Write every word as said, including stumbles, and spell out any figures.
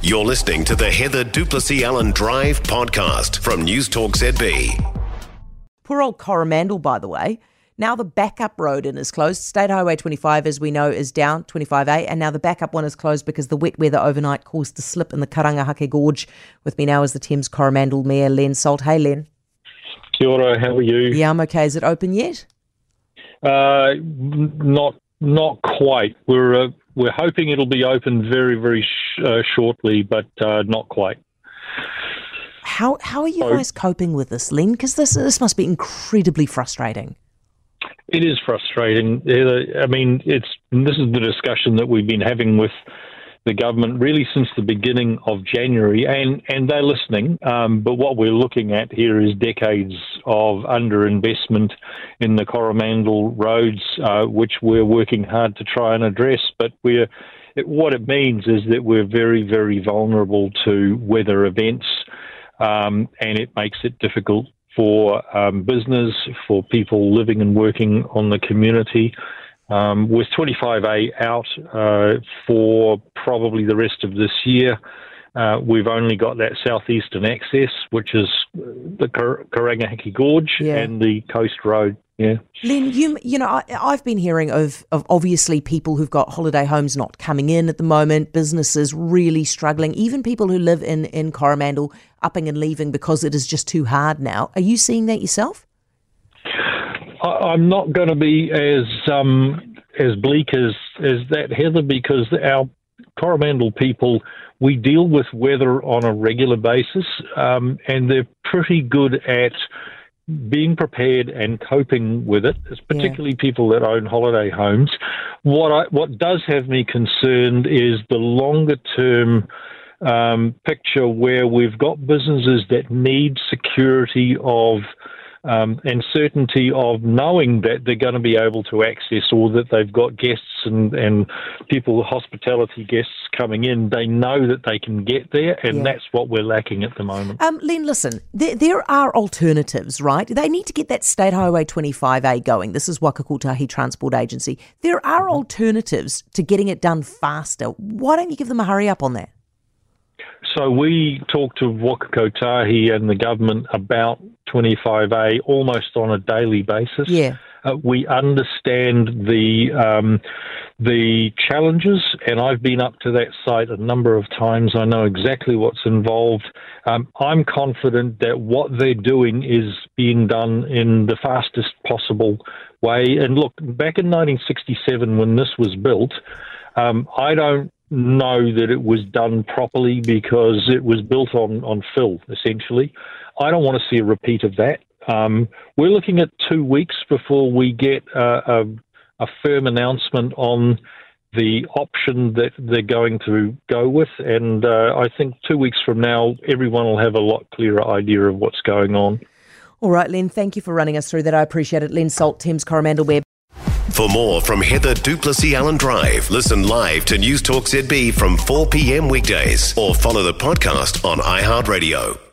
You're listening to the Heather Duplessy-Allen Drive podcast from Newstalk Z B. Poor old Coromandel, by the way. Now the backup road in is closed. State Highway twenty-five, as we know, is down, twenty-five A, and now the backup one is closed because the wet weather overnight caused a slip in the Karangahake Gorge. With me now is the Thames-Coromandel Mayor, Len Salt. Hey, Len. Kia ora, how are you? Yeah, I'm okay. Is it open yet? Uh, not not quite. We're uh, we're hoping it'll be open very, very sh- uh, shortly, but uh, not quite. How how are you so, guys coping with this, Len? Because this this must be incredibly frustrating. It is frustrating. I mean, it's this is the discussion that we've been having with the government really since the beginning of January, and, and they're listening. Um, but what we're looking at here is decades of underinvestment in the Coromandel roads, uh, which we're working hard to try and address. But we're it, what it means is that we're very, very vulnerable to weather events, um, and it makes it difficult for um, business, for people living and working on the community. Um, with twenty-five A out uh, for probably the rest of this year, uh, we've only got that southeastern access, which is the Kar- Karangahake Gorge yeah. and the Coast Road. Yeah, Len, you you know I, I've been hearing of of obviously people who've got holiday homes not coming in at the moment, businesses really struggling, even people who live in in Coromandel upping and leaving because it is just too hard now. Are you seeing that yourself? I'm not going to be as um, as bleak as, as that, Heather, because our Coromandel people, we deal with weather on a regular basis, um, and they're pretty good at being prepared and coping with it. It's particularly yeah. people that own holiday homes. What I, what does have me concerned is the longer term um, picture where we've got businesses that need security of Um, and certainty of knowing that they're going to be able to access, or that they've got guests and, and people, hospitality guests coming in, they know that they can get there, and yeah. that's what we're lacking at the moment. Um, Len, listen, there, there are alternatives, right? They need to get that State Highway twenty-five A going. This is Waka Kotahi Transport Agency. There are mm-hmm. alternatives to getting it done faster. Why don't you give them a hurry up on that? So we talked to Waka Kotahi and the government about twenty-five A almost on a daily basis. Yeah. Uh, we understand the um, the challenges, and I've been up to that site a number of times. I know exactly what's involved. Um, I'm confident that what they're doing is being done in the fastest possible way. And look, back in nineteen sixty-seven when this was built, um, I don't know that it was done properly because it was built on, on fill, essentially. I don't want to see a repeat of that. Um, we're looking at two weeks before we get a, a, a firm announcement on the option that they're going to go with, and uh, I think two weeks from now everyone will have a lot clearer idea of what's going on. All right, Len, thank you for running us through that. I appreciate it. Len Salt, Thames-Coromandel Web. For more from Heather Duplessy-Allen Drive, listen live to Newstalk Z B from four p.m. weekdays or follow the podcast on iHeartRadio.